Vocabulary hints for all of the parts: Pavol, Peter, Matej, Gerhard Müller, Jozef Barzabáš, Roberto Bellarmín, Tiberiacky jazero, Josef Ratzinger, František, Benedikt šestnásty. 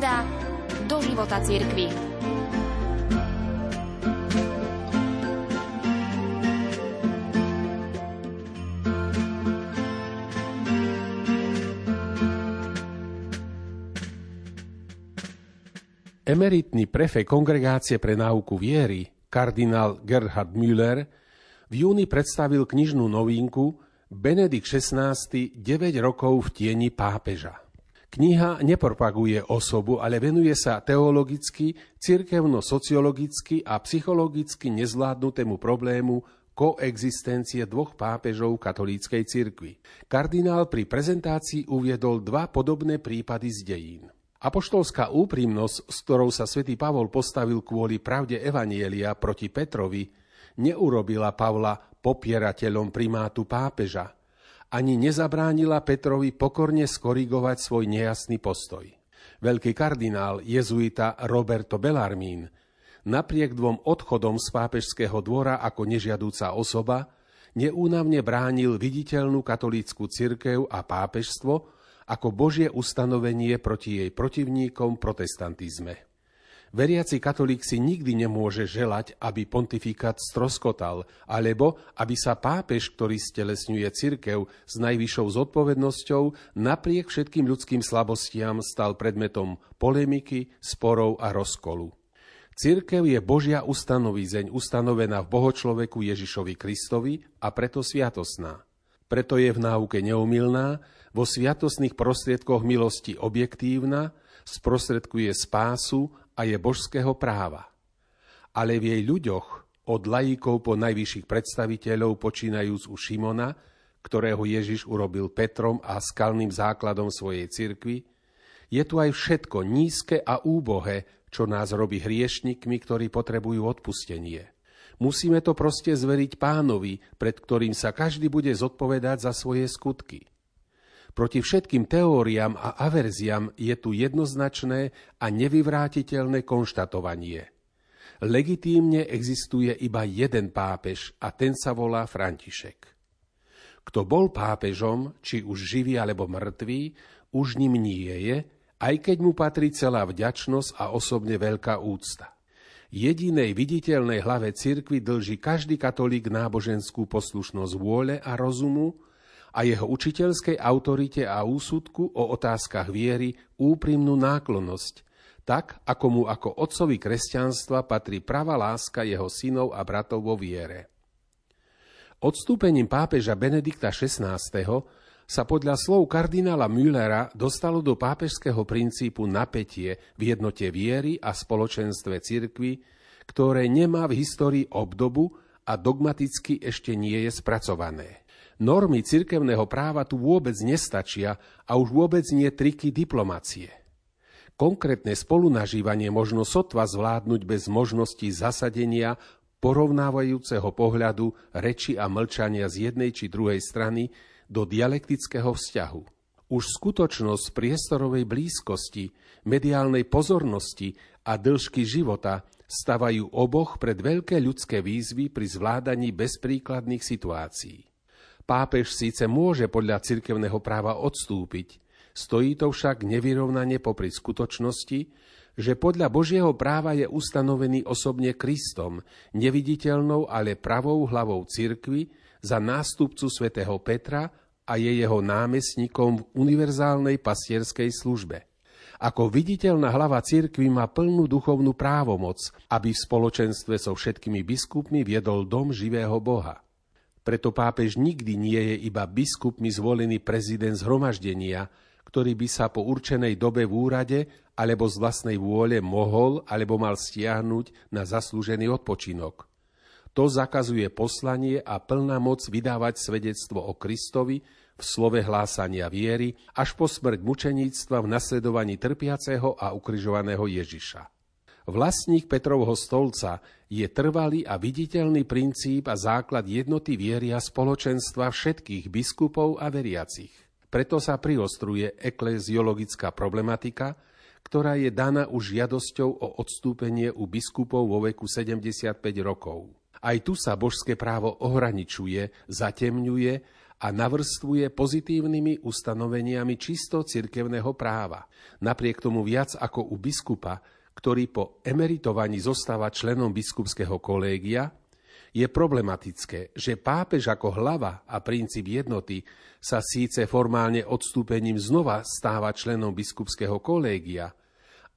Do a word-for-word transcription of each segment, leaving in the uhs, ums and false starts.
vkladá do života cirkvi. Emeritný prefekt Kongregácie pre náuku viery, kardinál Gerhard Müller, v júni predstavil knižnú novinku Benedikt šestnásty. deväť rokov v tieni pápeža. Kniha nepropaguje osobu, ale venuje sa teologicky, cirkevno-sociologicky a psychologicky nezvládnutému problému koexistencie dvoch pápežov katolíckej cirkvi. Kardinál pri prezentácii uviedol dva podobné prípady z dejín. Apoštolská úprimnosť, s ktorou sa svätý Pavol postavil kvôli pravde evanjelia proti Petrovi, neurobila Pavla popierateľom primátu pápeža, ani nezabránila Petrovi pokorne skorigovať svoj nejasný postoj. Veľký kardinál jezuita Roberto Bellarmín, napriek dvom odchodom z pápežského dvora ako nežiaduca osoba, neúnavne bránil viditeľnú katolícku cirkev a pápežstvo ako Božie ustanovenie proti jej protivníkom protestantizme. Veriaci katolík si nikdy nemôže želať, aby pontifikát stroskotal, alebo aby sa pápež, ktorý stelesňuje cirkev s najvyššou zodpovednosťou, napriek všetkým ľudským slabostiam stal predmetom polemiky, sporov a rozkolu. Cirkev je Božia ustanovizeň ustanovená v bohočloveku Ježišovi Kristovi a preto sviatosná. Preto je v náuke neomylná, vo sviatostných prostriedkoch milosti objektívna, sprostredkuje spásu a je božského práva. Ale v jej ľuďoch, od laikov po najvyšších predstaviteľov, počínajúc u Šimona, ktorého Ježiš urobil Petrom a skalným základom svojej cirkvi, je tu aj všetko nízke a úbohé, čo nás robí hriešnikmi, ktorí potrebujú odpustenie. Musíme to proste zveriť Pánovi, pred ktorým sa každý bude zodpovedať za svoje skutky. Proti všetkým teóriám a averziám je tu jednoznačné a nevyvrátiteľné konštatovanie. Legitímne existuje iba jeden pápež a ten sa volá František. Kto bol pápežom, či už živý alebo mŕtvý, už ním nie je, aj keď mu patrí celá vďačnosť a osobne veľká úcta. Jedinej viditeľnej hlave cirkvi dlží každý katolík náboženskú poslušnosť vôle a rozumu a jeho učiteľskej autorite a úsudku o otázkach viery úprimnú náklonnosť, tak ako mu ako otcovi kresťanstva patrí pravá láska jeho synov a bratov vo viere. Odstúpením pápeža Benedikta šestnásteho sa podľa slov kardinála Müllera dostalo do pápežského princípu napätie v jednote viery a spoločenstve cirkvi, ktoré nemá v histórii obdobu a dogmaticky ešte nie je spracované. Normy cirkevného práva tu vôbec nestačia a už vôbec nie triky diplomacie. Konkrétne spolunažívanie možno sotva zvládnuť bez možnosti zasadenia porovnávajúceho pohľadu, reči a mlčania z jednej či druhej strany do dialektického vzťahu. Už skutočnosť priestorovej blízkosti, mediálnej pozornosti a dĺžky života stavajú oboch pred veľké ľudské výzvy pri zvládaní bezpríkladných situácií. Pápež síce môže podľa cirkevného práva odstúpiť, stojí to však nevyrovnane popri skutočnosti, že podľa Božieho práva je ustanovený osobne Kristom, neviditeľnou, ale pravou hlavou cirkvi, za nástupcu svätého Petra a je jeho námestníkom v univerzálnej pastierskej službe. Ako viditeľná hlava cirkvi má plnú duchovnú právomoc, aby v spoločenstve so všetkými biskupmi viedol dom živého Boha. Preto pápež nikdy nie je iba biskupmi zvolený prezident zhromaždenia, ktorý by sa po určenej dobe v úrade alebo z vlastnej vôle mohol alebo mal stiahnuť na zaslúžený odpočinok. To zakazuje poslanie a plná moc vydávať svedectvo o Kristovi v slove hlásania viery až po smrť mučeníctva v nasledovaní trpiaceho a ukrižovaného Ježiša. Vlastník Petrovho stolca je trvalý a viditeľný princíp a základ jednoty viery a spoločenstva všetkých biskupov a veriacich. Preto sa priostruje ekleziologická problematika, ktorá je daná už žiadosťou o odstúpenie u biskupov vo veku sedemdesiatpäť rokov. Aj tu sa božské právo ohraničuje, zatemňuje a navrstvuje pozitívnymi ustanoveniami čisto cirkevného práva. Napriek tomu viac ako u biskupa, ktorý po emeritovaní zostáva členom biskupského kolégia, je problematické, že pápež ako hlava a princíp jednoty sa síce formálne odstúpením znova stáva členom biskupského kolégia,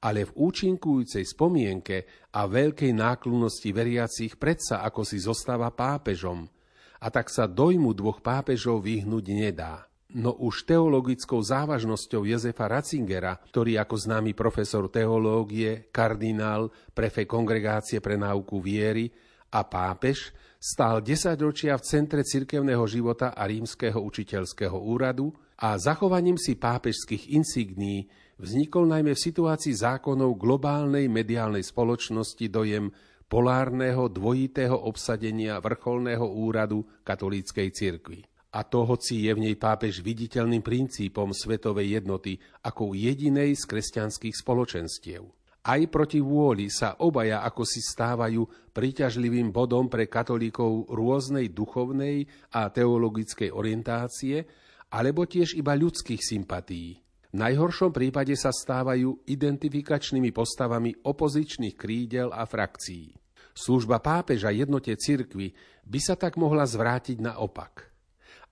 ale v účinkujúcej spomienke a veľkej náklonnosti veriacich predsa ako si zostáva pápežom, a tak sa dojmu dvoch pápežov vyhnúť nedá. No už teologickou závažnosťou Josefa Ratzingera, ktorý ako známy profesor teológie, kardinál, prefekt kongregácie pre náuku viery a pápež, stál desaťročia v centre cirkevného života a rímskeho učiteľského úradu a zachovaním si pápežských insignií vznikol najmä v situácii zákonov globálnej mediálnej spoločnosti dojem polárneho dvojitého obsadenia vrcholného úradu katolíckej cirkvi. A to, hoci je v nej pápež viditeľným princípom svetovej jednoty ako jedinej z kresťanských spoločenstiev. Aj proti vôli sa obaja ako si stávajú príťažlivým bodom pre katolíkov rôznej duchovnej a teologickej orientácie, alebo tiež iba ľudských sympatií. V najhoršom prípade sa stávajú identifikačnými postavami opozičných krídel a frakcií. Služba pápeža jednote cirkvi by sa tak mohla zvrátiť naopak.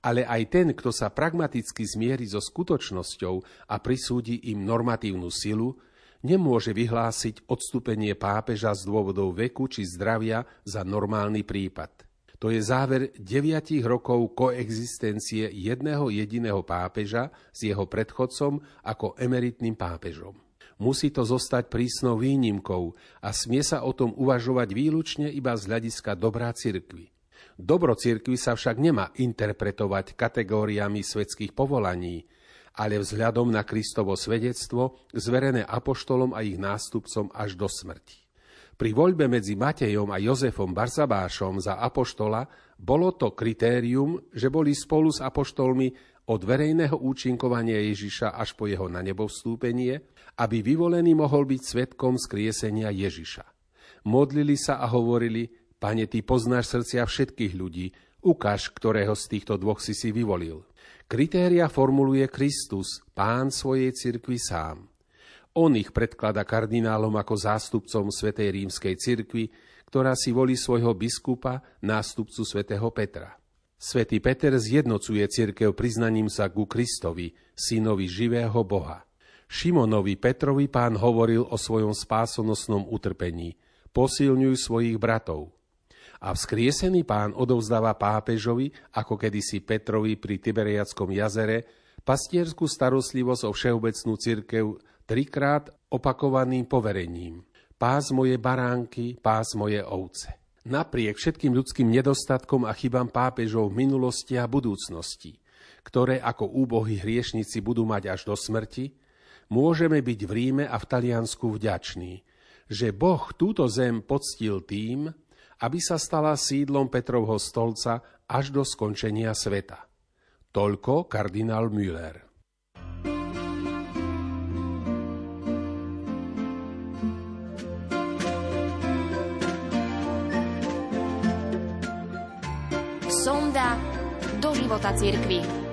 Ale aj ten, kto sa pragmaticky zmierí so skutočnosťou a prisúdi im normatívnu silu, nemôže vyhlásiť odstúpenie pápeža z dôvodov veku či zdravia za normálny prípad. To je záver deviatich rokov koexistencie jedného jediného pápeža s jeho predchodcom ako emeritným pápežom. Musí to zostať prísnou výnimkou a smie sa o tom uvažovať výlučne iba z hľadiska dobrá cirkvi. Dobro cirkvi sa však nemá interpretovať kategóriami svetských povolaní, ale vzhľadom na Kristovo svedectvo, zverené apoštolom a ich nástupcom až do smrti. Pri voľbe medzi Matejom a Jozefom Barzabášom za apoštola bolo to kritérium, že boli spolu s apoštolmi od verejného účinkovania Ježiša až po jeho nanebovstúpenie, aby vyvolený mohol byť svedkom skriesenia Ježiša. Modlili sa a hovorili: Pane, ty poznáš srdcia všetkých ľudí, ukáž, ktorého z týchto dvoch si si vyvolil. Kritéria formuluje Kristus, pán svojej cirkvi sám. On ich predklada kardinálom ako zástupcom svätej rímskej cirkvi, ktorá si volí svojho biskupa, nástupcu svätého Petra. Svätý Peter zjednocuje cirkev priznaním sa ku Kristovi, synovi živého Boha. Šimonovi Petrovi pán hovoril o svojom spásonosnom utrpení: posilňuj svojich bratov. A vzkriesený pán odovzdáva pápežovi, ako kedysi Petrovi pri Tiberiackom jazere, pastierskú starostlivosť o všeobecnú cirkev trikrát opakovaným poverením: pás moje baránky, pás moje ovce. Napriek všetkým ľudským nedostatkom a chybám pápežov v minulosti a budúcnosti, ktoré ako úbohí hriešnici budú mať až do smrti, môžeme byť v Ríme a v Taliansku vďační, že Boh túto zem poctil tým, aby sa stala sídlom Petrovho stolca až do skončenia sveta. Toľko kardinál Müller. Sonda do života cirkvi.